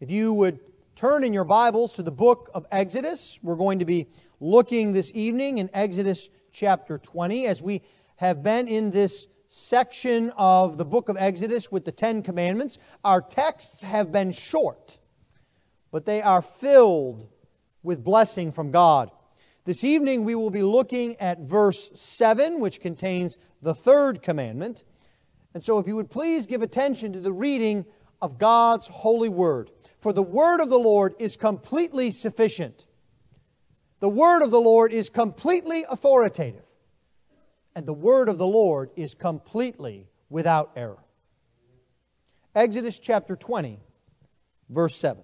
If you would turn in your Bibles to the book of Exodus, we're going to be looking this evening in Exodus chapter 20, as we have been in this section of the book of Exodus with the Ten Commandments. Our texts have been short, but they are filled with blessing from God. This evening we will be looking at verse 7, which contains the third commandment. And so if you would please give attention to the reading of God's holy word. For the word of the Lord is completely sufficient. The word of the Lord is completely authoritative. And the word of the Lord is completely without error. Exodus chapter 20, verse 7.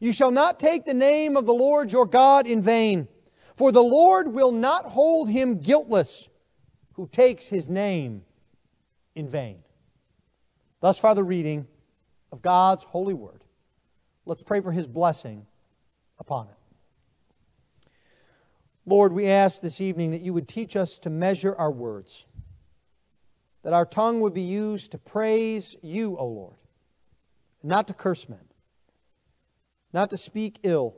You shall not take the name of the Lord your God in vain, for the Lord will not hold him guiltless who takes his name in vain. Thus far the reading of God's holy word. Let's pray for his blessing upon it. Lord, we ask this evening that you would teach us to measure our words, that our tongue would be used to praise you, O Lord, not to curse men, not to speak ill,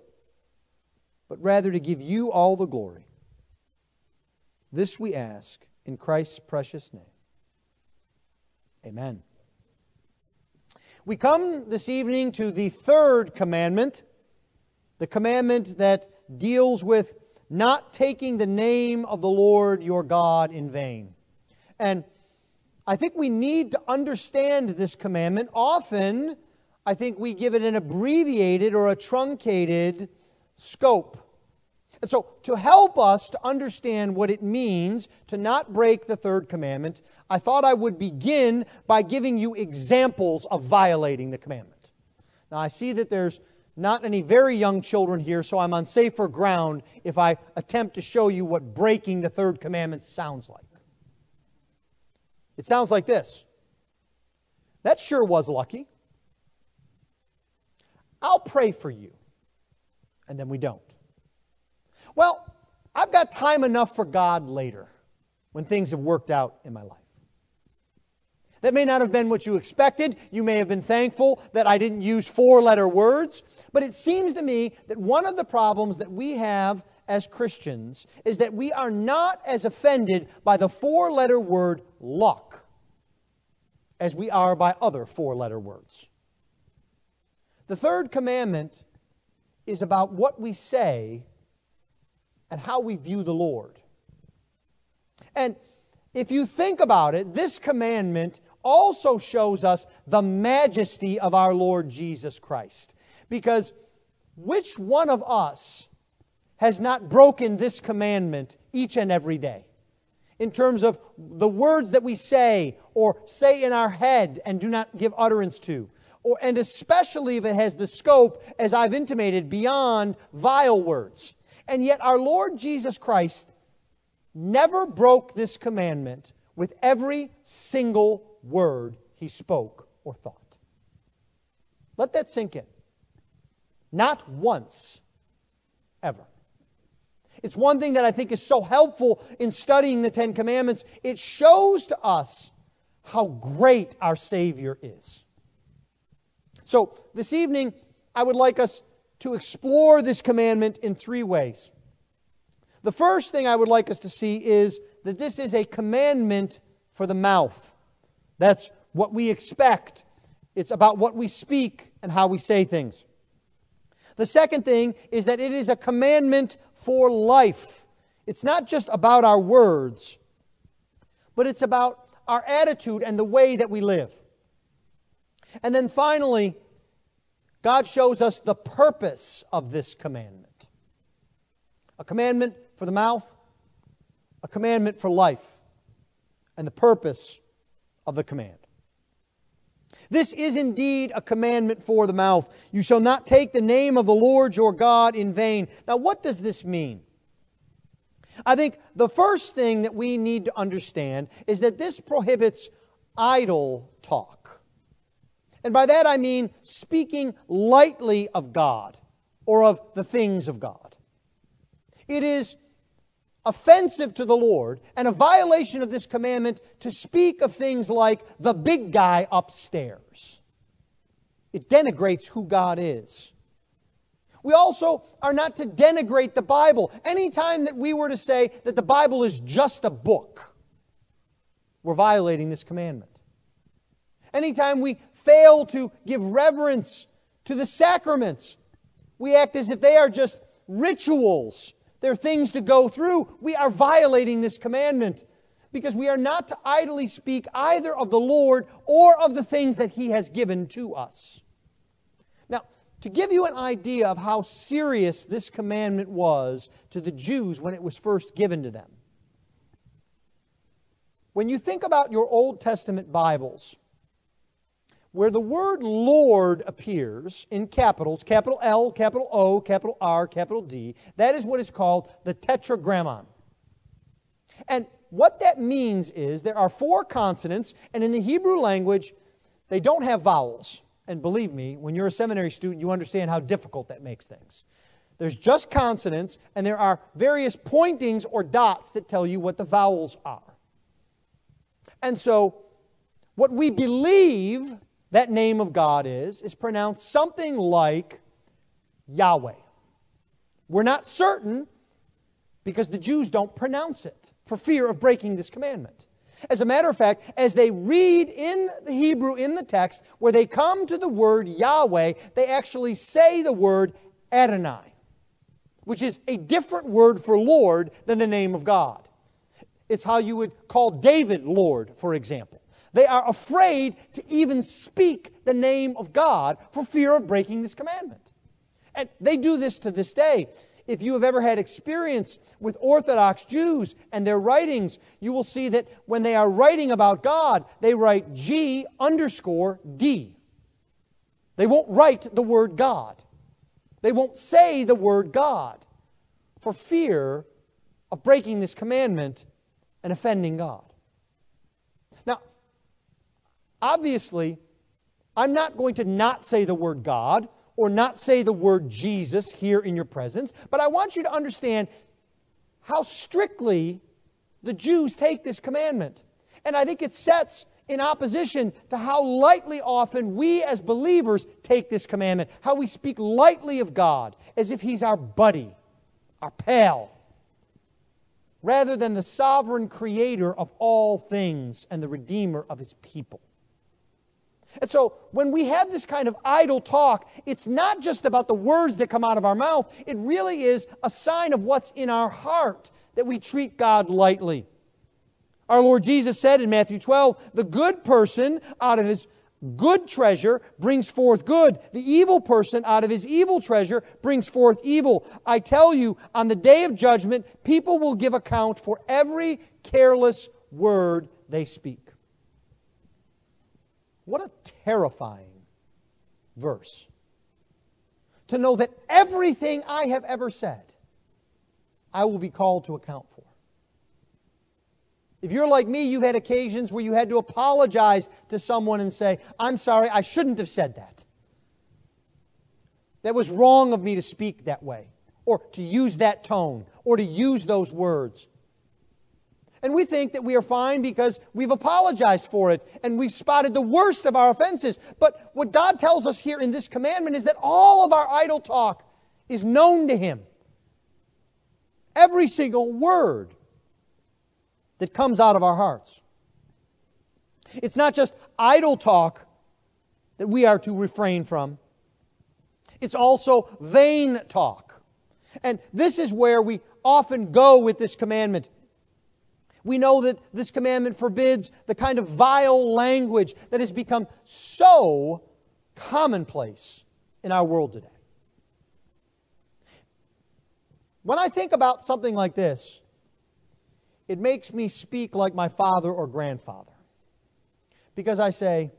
but rather to give you all the glory. This we ask in Christ's precious name. Amen. We come this evening to the third commandment, the commandment that deals with not taking the name of the Lord your God in vain. And I think we need to understand this commandment. Often, I think we give it an abbreviated or a truncated scope. And so, to help us to understand what it means to not break the third commandment, I thought I would begin by giving you examples of violating the commandment. Now, I see that there's not any very young children here, so I'm on safer ground if I attempt to show you what breaking the third commandment sounds like. It sounds like this. That sure was lucky. I'll pray for you. And then we don't. Well, I've got time enough for God later when things have worked out in my life. That may not have been what you expected. You may have been thankful that I didn't use four-letter words. But it seems to me that one of the problems that we have as Christians is that we are not as offended by the four-letter word luck as we are by other four-letter words. The third commandment is about what we say and how we view the Lord. And if you think about it, this commandment also shows us the majesty of our Lord Jesus Christ. Because which one of us has not broken this commandment each and every day? In terms of the words that we say or say in our head and do not give utterance to. And especially if it has the scope, as I've intimated, beyond vile words. And yet our Lord Jesus Christ never broke this commandment with every single word he spoke or thought. Let that sink in. Not once, ever. It's one thing that I think is so helpful in studying the Ten Commandments. It shows to us how great our Savior is. So, this evening, I would like us to explore this commandment in three ways. The first thing I would like us to see is that this is a commandment for the mouth. That's what we expect. It's about what we speak and how we say things. The second thing is that it is a commandment for life. It's not just about our words, but it's about our attitude and the way that we live. And then finally, God shows us the purpose of this commandment. A commandment for the mouth, a commandment for life, and the purpose of the command. This is indeed a commandment for the mouth. You shall not take the name of the Lord your God in vain. Now, what does this mean? I think the first thing that we need to understand is that this prohibits idle talk. And by that I mean speaking lightly of God or of the things of God. It is offensive to the Lord and a violation of this commandment to speak of things like the big guy upstairs It denigrates who God is. We also are not to denigrate the Bible. Anytime that we were to say that the Bible is just a book, we're violating this commandment. Anytime we fail to give reverence to the sacraments, we act as if they are just rituals. They're things to go through. We are violating this commandment because we are not to idly speak either of the Lord or of the things that He has given to us. Now, to give you an idea of how serious this commandment was to the Jews when it was first given to them, when you think about your Old Testament Bibles, where the word Lord appears in capitals, capital L, capital O, capital R, capital D, that is what is called the Tetragrammaton. And what that means is there are four consonants, and in the Hebrew language, they don't have vowels. And believe me, when you're a seminary student, you understand how difficult that makes things. There's just consonants, and there are various pointings or dots that tell you what the vowels are. And so, what we believe that name of God is pronounced something like Yahweh. We're not certain because the Jews don't pronounce it for fear of breaking this commandment. As a matter of fact, as they read in the Hebrew in the text, where they come to the word Yahweh, they actually say the word Adonai, which is a different word for Lord than the name of God. It's how you would call David Lord, for example. They are afraid to even speak the name of God for fear of breaking this commandment. And they do this to this day. If you have ever had experience with Orthodox Jews and their writings, you will see that when they are writing about God, they write G_D. They won't write the word God. They won't say the word God for fear of breaking this commandment and offending God. Obviously, I'm not going to not say the word God or not say the word Jesus here in your presence, but I want you to understand how strictly the Jews take this commandment. And I think it sets in opposition to how lightly often we as believers take this commandment, how we speak lightly of God as if He's our buddy, our pal, rather than the sovereign creator of all things and the redeemer of His people. And so, when we have this kind of idle talk, it's not just about the words that come out of our mouth. It really is a sign of what's in our heart that we treat God lightly. Our Lord Jesus said in Matthew 12, "The good person out of his good treasure brings forth good. The evil person out of his evil treasure brings forth evil. I tell you, on the day of judgment, people will give account for every careless word they speak." What a terrifying verse. To know that everything I have ever said, I will be called to account for. If you're like me, you've had occasions where you had to apologize to someone and say, "I'm sorry, I shouldn't have said that. That was wrong of me to speak that way, or to use that tone, or to use those words." And we think that we are fine because we've apologized for it and we've spotted the worst of our offenses. But what God tells us here in this commandment is that all of our idle talk is known to Him. Every single word that comes out of our hearts. It's not just idle talk that we are to refrain from. It's also vain talk. And this is where we often go with this commandment. We know that this commandment forbids the kind of vile language that has become so commonplace in our world today. When I think about something like this, it makes me speak like my father or grandfather. Because I say,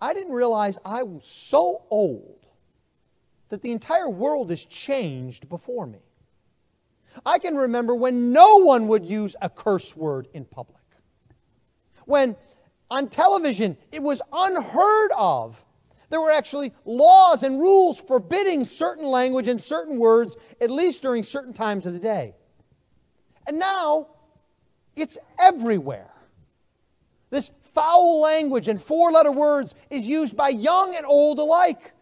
I didn't realize I was so old that the entire world has changed before me. I can remember when no one would use a curse word in public. When on television it was unheard of. There were actually laws and rules forbidding certain language and certain words, at least during certain times of the day. And now, it's everywhere. This foul language and four-letter words is used by young and old alike.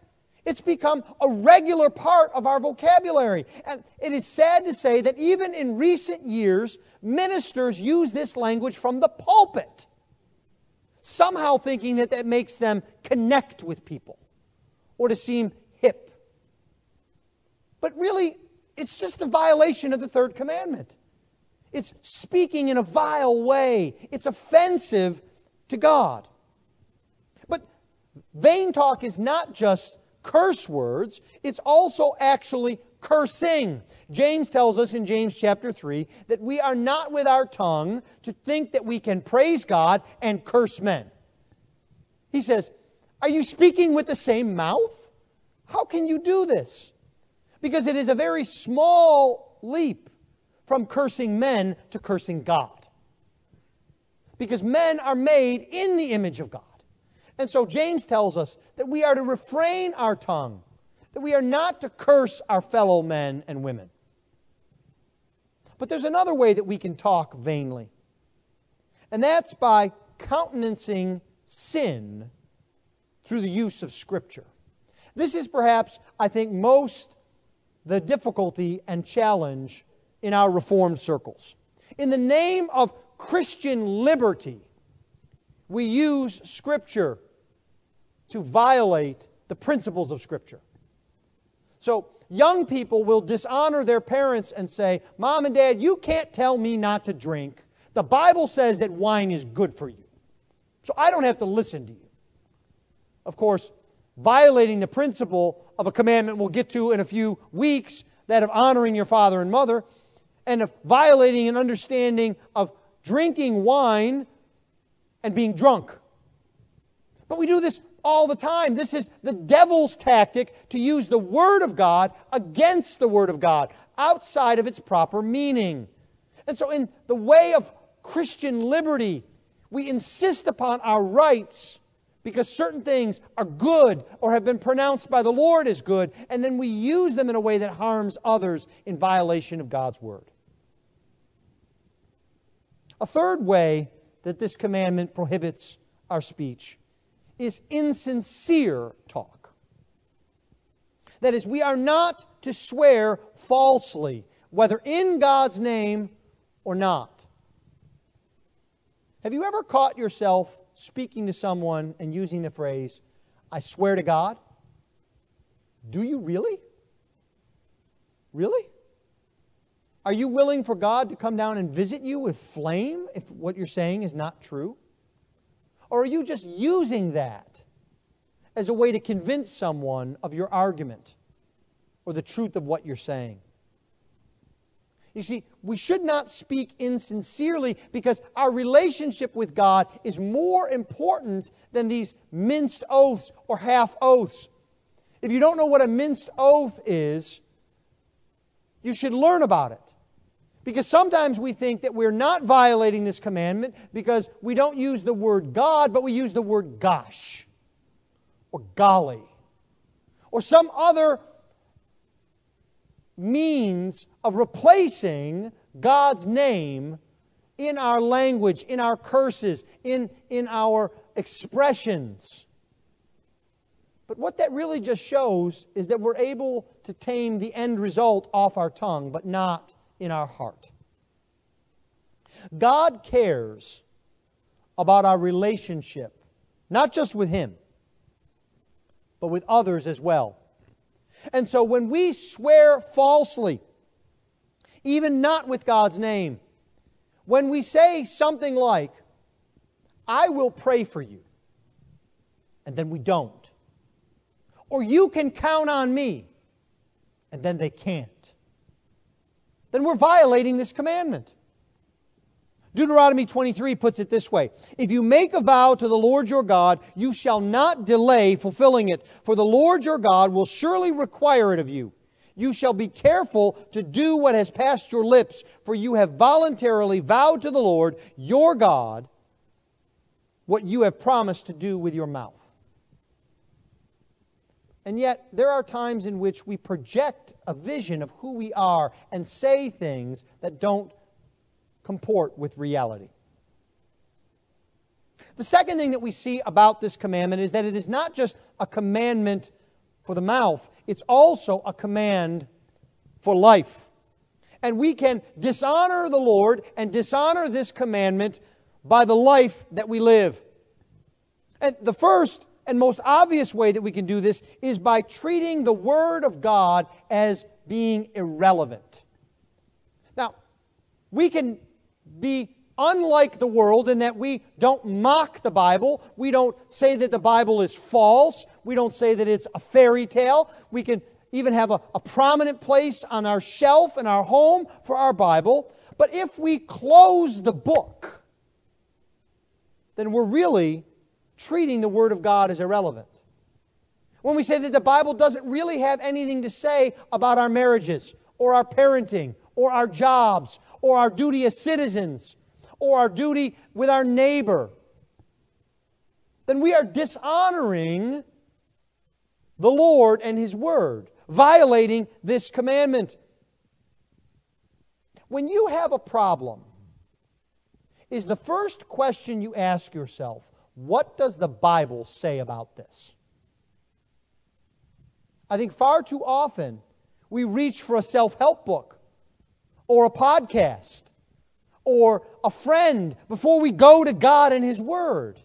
It's become a regular part of our vocabulary. And it is sad to say that even in recent years, ministers use this language from the pulpit, somehow thinking that that makes them connect with people or to seem hip. But really, it's just a violation of the third commandment. It's speaking in a vile way. It's offensive to God. But vain talk is not just curse words, it's also actually cursing. James tells us in James chapter 3 that we are not with our tongue to think that we can praise God and curse men. He says, are you speaking with the same mouth? How can you do this? Because it is a very small leap from cursing men to cursing God. Because men are made in the image of God. And so James tells us that we are to refrain our tongue, that we are not to curse our fellow men and women. But there's another way that we can talk vainly, and that's by countenancing sin through the use of Scripture. This is perhaps, I think, most the difficulty and challenge in our Reformed circles. In the name of Christian liberty, we use Scripture to violate the principles of Scripture. So young people will dishonor their parents and say, Mom and Dad, you can't tell me not to drink. The Bible says that wine is good for you, so I don't have to listen to you. Of course, violating the principle of a commandment we'll get to in a few weeks, that of honoring your father and mother, and of violating an understanding of drinking wine and being drunk. But we do this all the time. This is the devil's tactic to use the Word of God against the Word of God, outside of its proper meaning. And so in the way of Christian liberty, we insist upon our rights because certain things are good or have been pronounced by the Lord as good, and then we use them in a way that harms others in violation of God's Word. A third way that this commandment prohibits our speech is insincere talk. That is, we are not to swear falsely, whether in God's name or not. Have you ever caught yourself speaking to someone and using the phrase, I swear to God? Do you really? Really? Are you willing for God to come down and visit you with flame if what you're saying is not true? Or are you just using that as a way to convince someone of your argument or the truth of what you're saying? You see, we should not speak insincerely because our relationship with God is more important than these minced oaths or half oaths. If you don't know what a minced oath is, you should learn about it. Because sometimes we think that we're not violating this commandment because we don't use the word God, but we use the word gosh or golly or some other means of replacing God's name in our language, in our curses, in our expressions. But what that really just shows is that we're able to tame the end result off our tongue, but not in our heart. God cares about our relationship, not just with Him, but with others as well. And so when we swear falsely, even not with God's name, when we say something like, I will pray for you, and then we don't, or you can count on me, and then they can't, then we're violating this commandment. Deuteronomy 23 puts it this way. If you make a vow to the Lord your God, you shall not delay fulfilling it, for the Lord your God will surely require it of you. You shall be careful to do what has passed your lips, for you have voluntarily vowed to the Lord your God what you have promised to do with your mouth. And yet, there are times in which we project a vision of who we are and say things that don't comport with reality. The second thing that we see about this commandment is that it is not just a commandment for the mouth. It's also a command for life. And we can dishonor the Lord and dishonor this commandment by the life that we live. And the first and most obvious way that we can do this is by treating the Word of God as being irrelevant. Now, we can be unlike the world in that we don't mock the Bible. We don't say that the Bible is false. We don't say that it's a fairy tale. We can even have a prominent place on our shelf in our home for our Bible. But if we close the book, then we're really treating the Word of God as irrelevant. When we say that the Bible doesn't really have anything to say about our marriages, or our parenting, or our jobs, or our duty as citizens, or our duty with our neighbor, then we are dishonoring the Lord and His Word, violating this commandment. When you have a problem, is the first question you ask yourself, what does the Bible say about this? I think far too often we reach for a self-help book, or a podcast, or a friend before we go to God and His Word.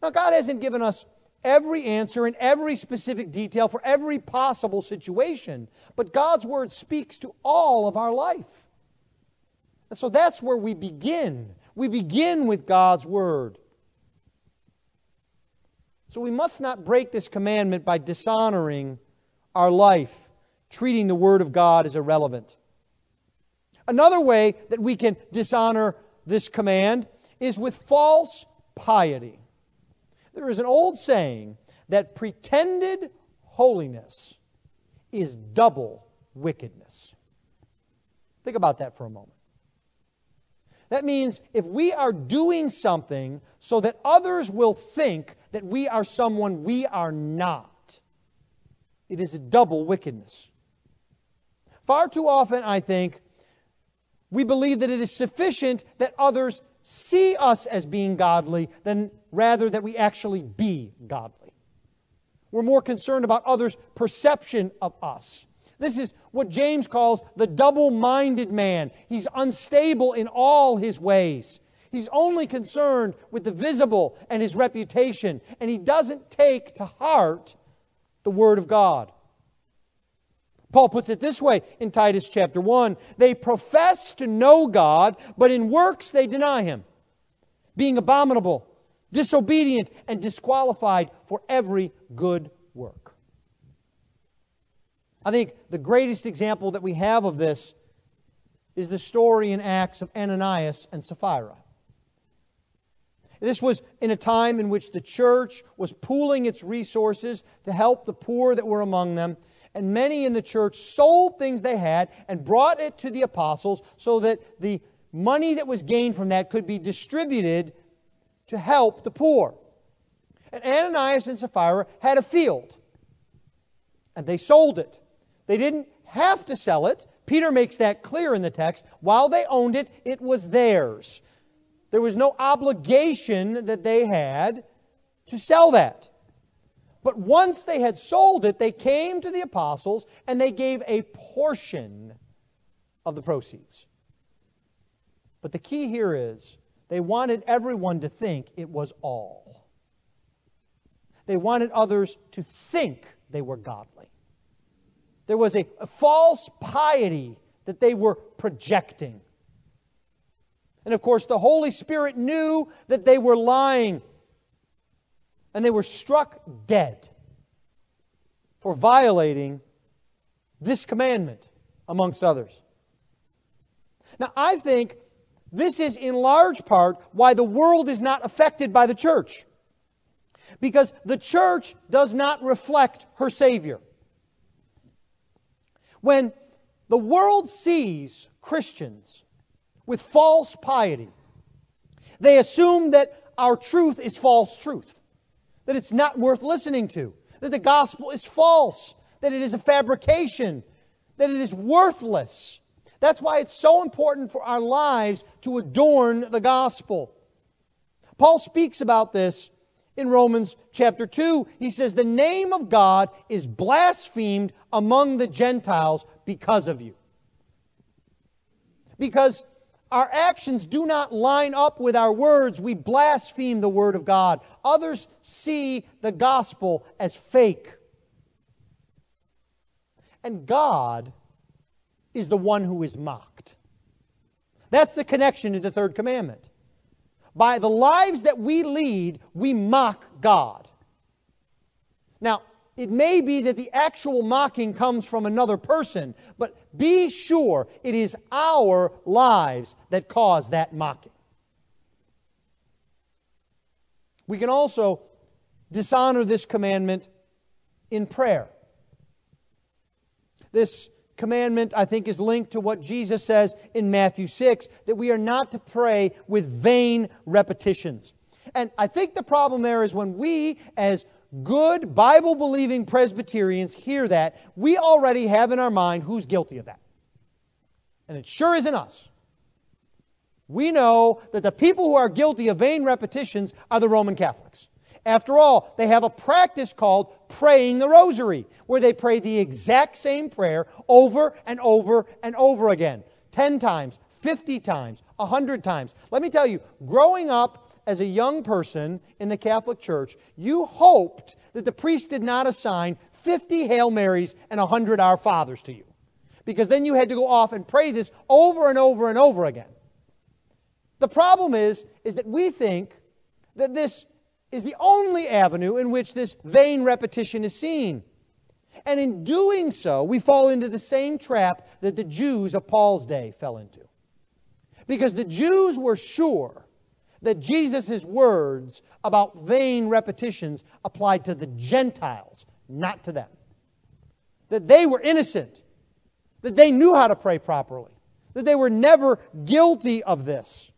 Now, God hasn't given us every answer in every specific detail for every possible situation, but God's Word speaks to all of our life. And so that's where we begin. We begin with God's Word. So we must not break this commandment by dishonoring our life, treating the Word of God as irrelevant. Another way that we can dishonor this command is with false piety. There is an old saying that pretended holiness is double wickedness. Think about that for a moment. That means if we are doing something so that others will think that we are someone we are not, it is a double wickedness. Far too often, I think, we believe that it is sufficient that others see us as being godly than rather that we actually be godly. We're more concerned about others' perception of us. This is what James calls the double-minded man. He's unstable in all his ways. He's only concerned with the visible and his reputation, and he doesn't take to heart the Word of God. Paul puts it this way in Titus chapter 1. They profess to know God, but in works they deny Him, being abominable, disobedient, and disqualified for every good work. I think the greatest example that we have of this is the story in Acts of Ananias and Sapphira. This was in a time in which the church was pooling its resources to help the poor that were among them. And many in the church sold things they had and brought it to the apostles so that the money that was gained from that could be distributed to help the poor. And Ananias and Sapphira had a field, and they sold it. They didn't have to sell it. Peter makes that clear in the text. While they owned it, it was theirs. There was no obligation that they had to sell that. But once they had sold it, they came to the apostles and they gave a portion of the proceeds. But the key here is they wanted everyone to think it was all. They wanted others to think they were godly. There was a false piety that they were projecting. And of course, the Holy Spirit knew that they were lying. And they were struck dead for violating this commandment, amongst others. Now, I think this is in large part why the world is not affected by the church. Because the church does not reflect her Savior. When the world sees Christians with false piety, they assume that our truth is false truth. That it's not worth listening to, that the gospel is false, that it is a fabrication, that it is worthless. That's why it's so important for our lives to adorn the gospel. Paul speaks about this in Romans chapter 2. He says, the name of God is blasphemed among the Gentiles because of you. Because our actions do not line up with our words, we blaspheme the Word of God. Others see the gospel as fake. And God is the one who is mocked. That's the connection to the third commandment. By the lives that we lead, we mock God. Now, it may be that the actual mocking comes from another person, but be sure it is our lives that cause that mocking. We can also dishonor this commandment in prayer. This commandment, I think, is linked to what Jesus says in Matthew 6, that we are not to pray with vain repetitions. And I think the problem there is when we, as good Bible-believing Presbyterians, hear that, we already have in our mind who's guilty of that. And it sure isn't us. We know that the people who are guilty of vain repetitions are the Roman Catholics. After all, they have a practice called praying the rosary, where they pray the exact same prayer over and over and over again. 10 times, 50 times, 100 times. Let me tell you, growing up as a young person in the Catholic Church, you hoped that the priest did not assign 50 Hail Marys and 100 Our Fathers to you, because then you had to go off and pray this over and over and over again. The problem is that we think that this is the only avenue in which this vain repetition is seen. And in doing so, we fall into the same trap that the Jews of Paul's day fell into. Because the Jews were sure that Jesus' words about vain repetitions applied to the Gentiles, not to them. That they were innocent. That they knew how to pray properly. That they were never guilty of this.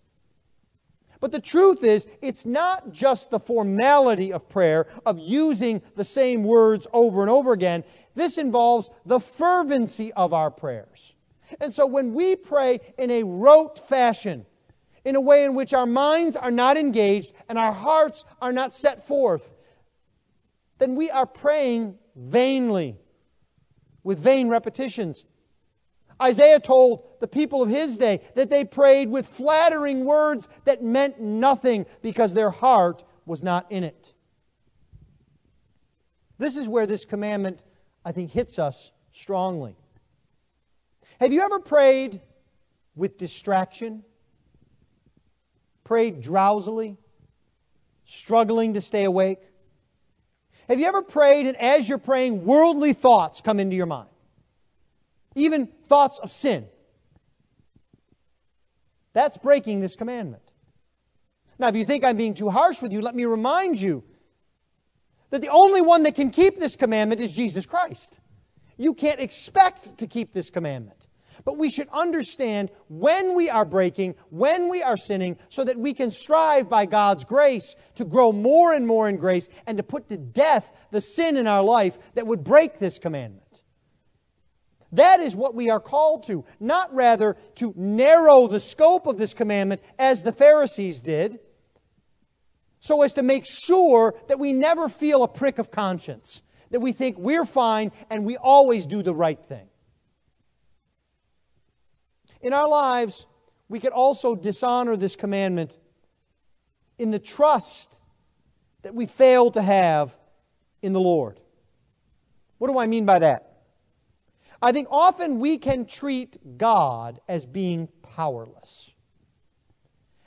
But the truth is, it's not just the formality of prayer, of using the same words over and over again. This involves the fervency of our prayers. And so when we pray in a rote fashion, in a way in which our minds are not engaged and our hearts are not set forth, then we are praying vainly, with vain repetitions. Isaiah told the people of his day that they prayed with flattering words that meant nothing because their heart was not in it. This is where this commandment, I think, hits us strongly. Have you ever prayed with distraction? Prayed drowsily? Struggling to stay awake? Have you ever prayed and as you're praying, worldly thoughts come into your mind? Even thoughts of sin. That's breaking this commandment. Now, if you think I'm being too harsh with you, let me remind you that the only one that can keep this commandment is Jesus Christ. You can't expect to keep this commandment. But we should understand when we are breaking, when we are sinning, so that we can strive by God's grace to grow more and more in grace and to put to death the sin in our life that would break this commandment. That is what we are called to, not rather to narrow the scope of this commandment as the Pharisees did, so as to make sure that we never feel a prick of conscience, that we think we're fine and we always do the right thing. In our lives, we could also dishonor this commandment in the trust that we fail to have in the Lord. What do I mean by that? I think often we can treat God as being powerless.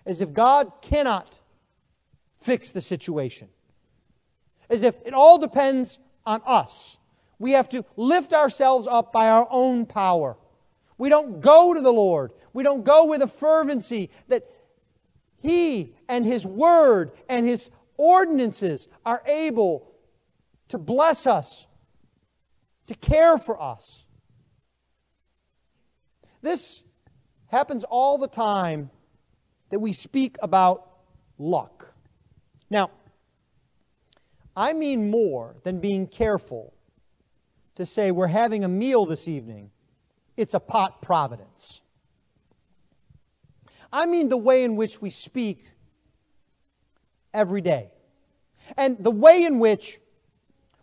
As if God cannot fix the situation. As if it all depends on us. We have to lift ourselves up by our own power. We don't go to the Lord. We don't go with a fervency that He and His Word and His ordinances are able to bless us, to care for us. This happens all the time that we speak about luck. Now, I mean more than being careful to say we're having a meal this evening. It's a pot providence. I mean the way in which we speak every day. And the way in which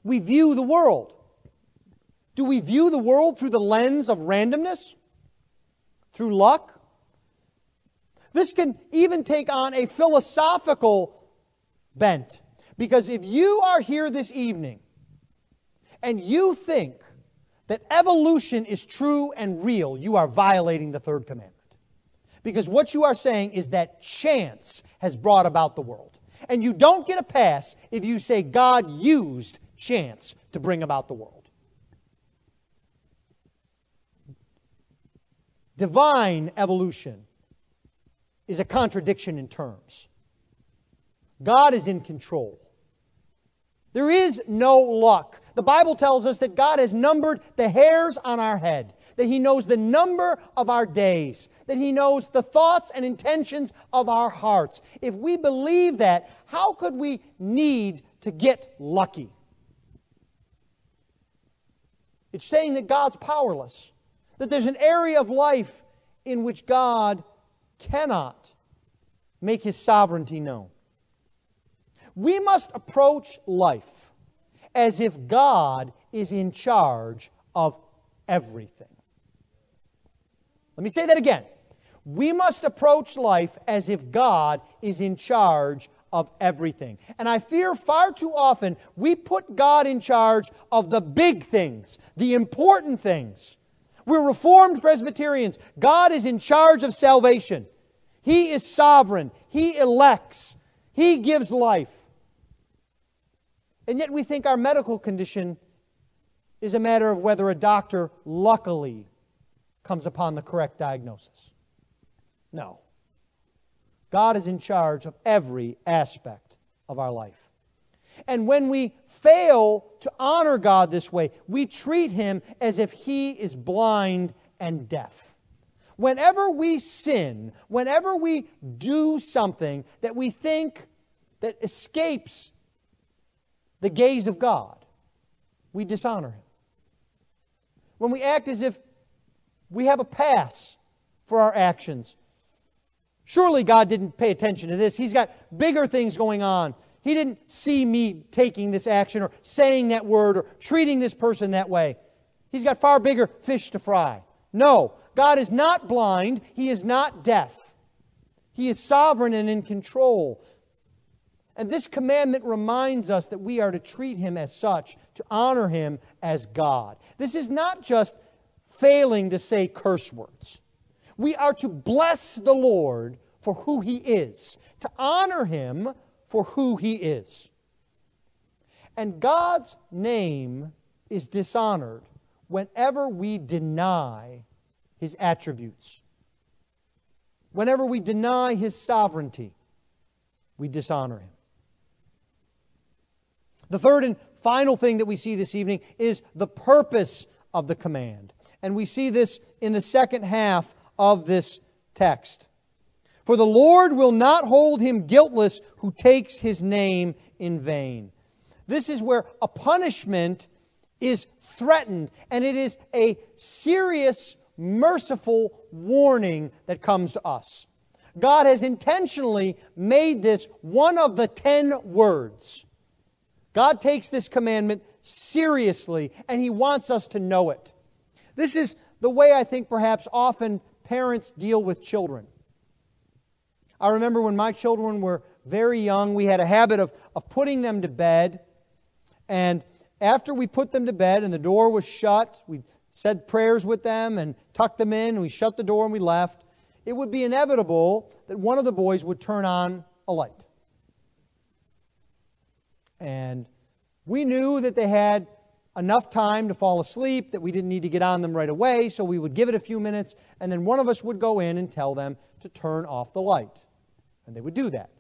we view the world. Do we view the world through the lens of randomness? Through luck? This can even take on a philosophical bent. Because if you are here this evening and you think that evolution is true and real, you are violating the third commandment. Because what you are saying is that chance has brought about the world. And you don't get a pass if you say God used chance to bring about the world. Divine evolution is a contradiction in terms. God is in control. There is no luck. The Bible tells us that God has numbered the hairs on our head, that He knows the number of our days, that He knows the thoughts and intentions of our hearts. If we believe that, how could we need to get lucky? It's saying that God's powerless, that there's an area of life in which God cannot make His sovereignty known. We must approach life as if God is in charge of everything. Let me say that again. We must approach life as if God is in charge of everything. And I fear far too often we put God in charge of the big things, the important things. We're Reformed Presbyterians. God is in charge of salvation. He is sovereign. He elects. He gives life. And yet we think our medical condition is a matter of whether a doctor luckily comes upon the correct diagnosis. No. God is in charge of every aspect of our life. And when we fail to honor God this way, we treat Him as if He is blind and deaf. Whenever we sin, whenever we do something that we think that escapes the gaze of God, we dishonor Him. When we act as if we have a pass for our actions, surely God didn't pay attention to this. He's got bigger things going on. He didn't see me taking this action or saying that word or treating this person that way. He's got far bigger fish to fry. No. God is not blind. He is not deaf. He is sovereign and in control. And this commandment reminds us that we are to treat Him as such, to honor Him as God. This is not just failing to say curse words. We are to bless the Lord for who He is, to honor Him for who He is. And God's name is dishonored whenever we deny His attributes. Whenever we deny His sovereignty, we dishonor Him. The third and final thing that we see this evening is the purpose of the command. And we see this in the second half of this text. For the Lord will not hold him guiltless who takes His name in vain. This is where a punishment is threatened, and it is a serious, merciful warning that comes to us. God has intentionally made this one of the 10 words. God takes this commandment seriously, and He wants us to know it. This is the way I think perhaps often parents deal with children. I remember when my children were very young, we had a habit of putting them to bed. And after we put them to bed and the door was shut, we said prayers with them and tucked them in, and we shut the door and we left, it would be inevitable that one of the boys would turn on a light. And we knew that they had enough time to fall asleep, that we didn't need to get on them right away, so we would give it a few minutes, and then one of us would go in and tell them to turn off the light. And they would do that.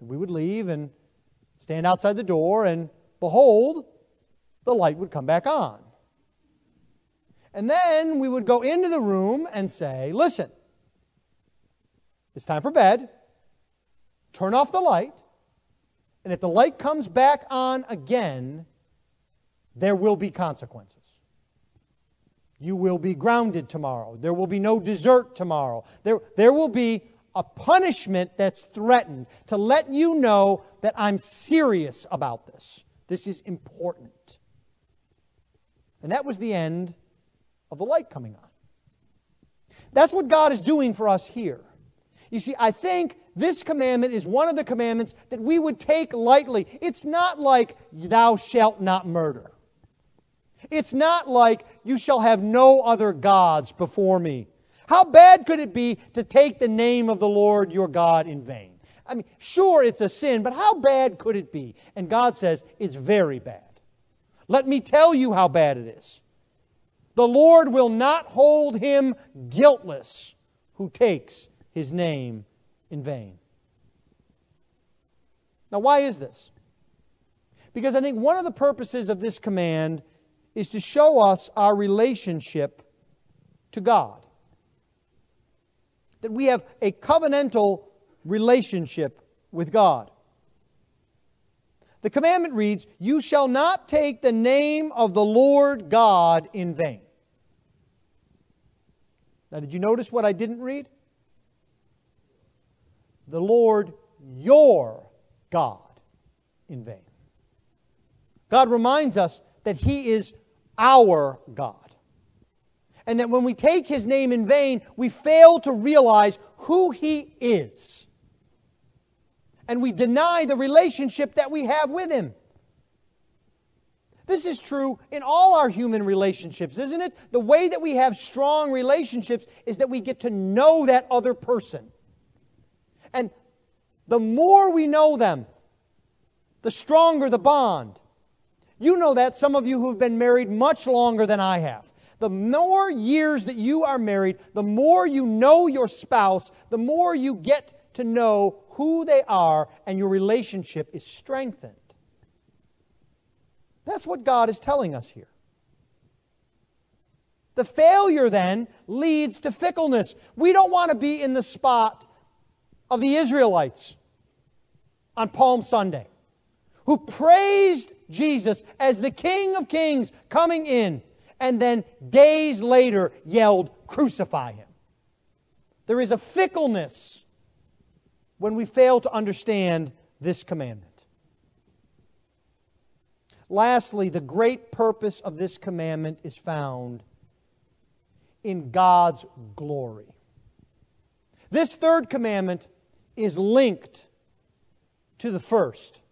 And we would leave and stand outside the door, and behold, the light would come back on. And then we would go into the room and say, listen, it's time for bed. Turn off the light. And if the light comes back on again, there will be consequences. You will be grounded tomorrow. There will be no dessert tomorrow. There will be a punishment that's threatened to let you know that I'm serious about this. This is important. And that was the end of the light coming on. That's what God is doing for us here. You see, I think this commandment is one of the commandments that we would take lightly. It's not like, thou shalt not murder. It's not like, you shall have no other gods before me. How bad could it be to take the name of the Lord your God in vain? I mean, sure, it's a sin, but how bad could it be? And God says, it's very bad. Let me tell you how bad it is. The Lord will not hold him guiltless who takes his name in vain. Now, why is this? Because I think one of the purposes of this command is to show us our relationship to God. That we have a covenantal relationship with God. The commandment reads, you shall not take the name of the Lord God in vain. Now, did you notice what I didn't read? The Lord your God in vain. God reminds us that He is our God. And that when we take His name in vain, we fail to realize who He is. And we deny the relationship that we have with Him. This is true in all our human relationships, isn't it? The way that we have strong relationships is that we get to know that other person. And the more we know them, the stronger the bond. You know that, some of you who have been married much longer than I have. The more years that you are married, the more you know your spouse, the more you get to know who they are, and your relationship is strengthened. That's what God is telling us here. The failure then leads to fickleness. We don't want to be in the spot of the Israelites on Palm Sunday, who praised Jesus as the King of Kings coming in, and then days later yelled, crucify him. There is a fickleness when we fail to understand this commandment. Lastly, the great purpose of this commandment is found in God's glory. This third commandment is linked to the first,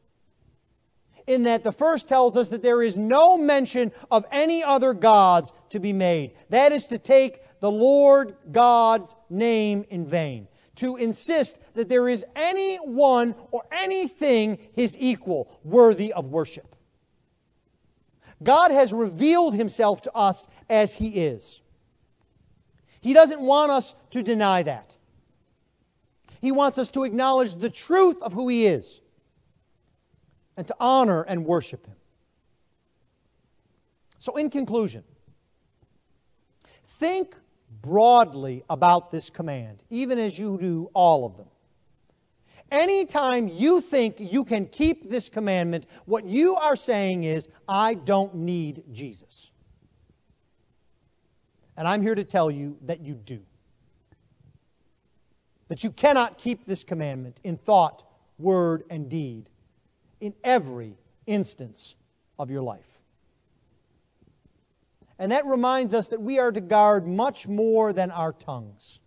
in that the first tells us that there is no mention of any other gods to be made. That is to take the Lord God's name in vain. To insist that there is any one or anything His equal worthy of worship. God has revealed Himself to us as He is. He doesn't want us to deny that. He wants us to acknowledge the truth of who He is, and to honor and worship Him. So in conclusion, think broadly about this command, even as you do all of them. Anytime you think you can keep this commandment, what you are saying is, I don't need Jesus. And I'm here to tell you that you do. That you cannot keep this commandment in thought, word, and deed, in every instance of your life. And that reminds us that we are to guard much more than our tongues.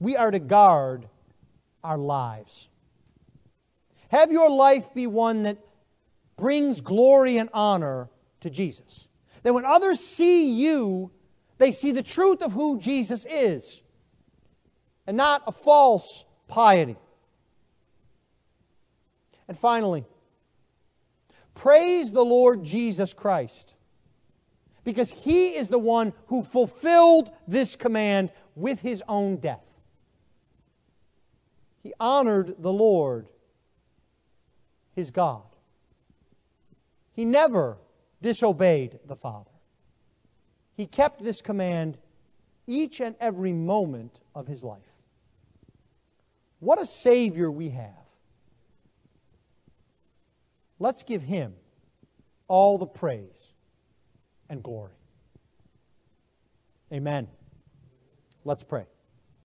We are to guard our lives. Have your life be one that brings glory and honor to Jesus. That when others see you, they see the truth of who Jesus is, and not a false piety. And finally, praise the Lord Jesus Christ, because He is the one who fulfilled this command with His own death. He honored the Lord, His God. He never disobeyed the Father. He kept this command each and every moment of His life. What a Savior we have. Let's give Him all the praise and glory. Amen. Let's pray.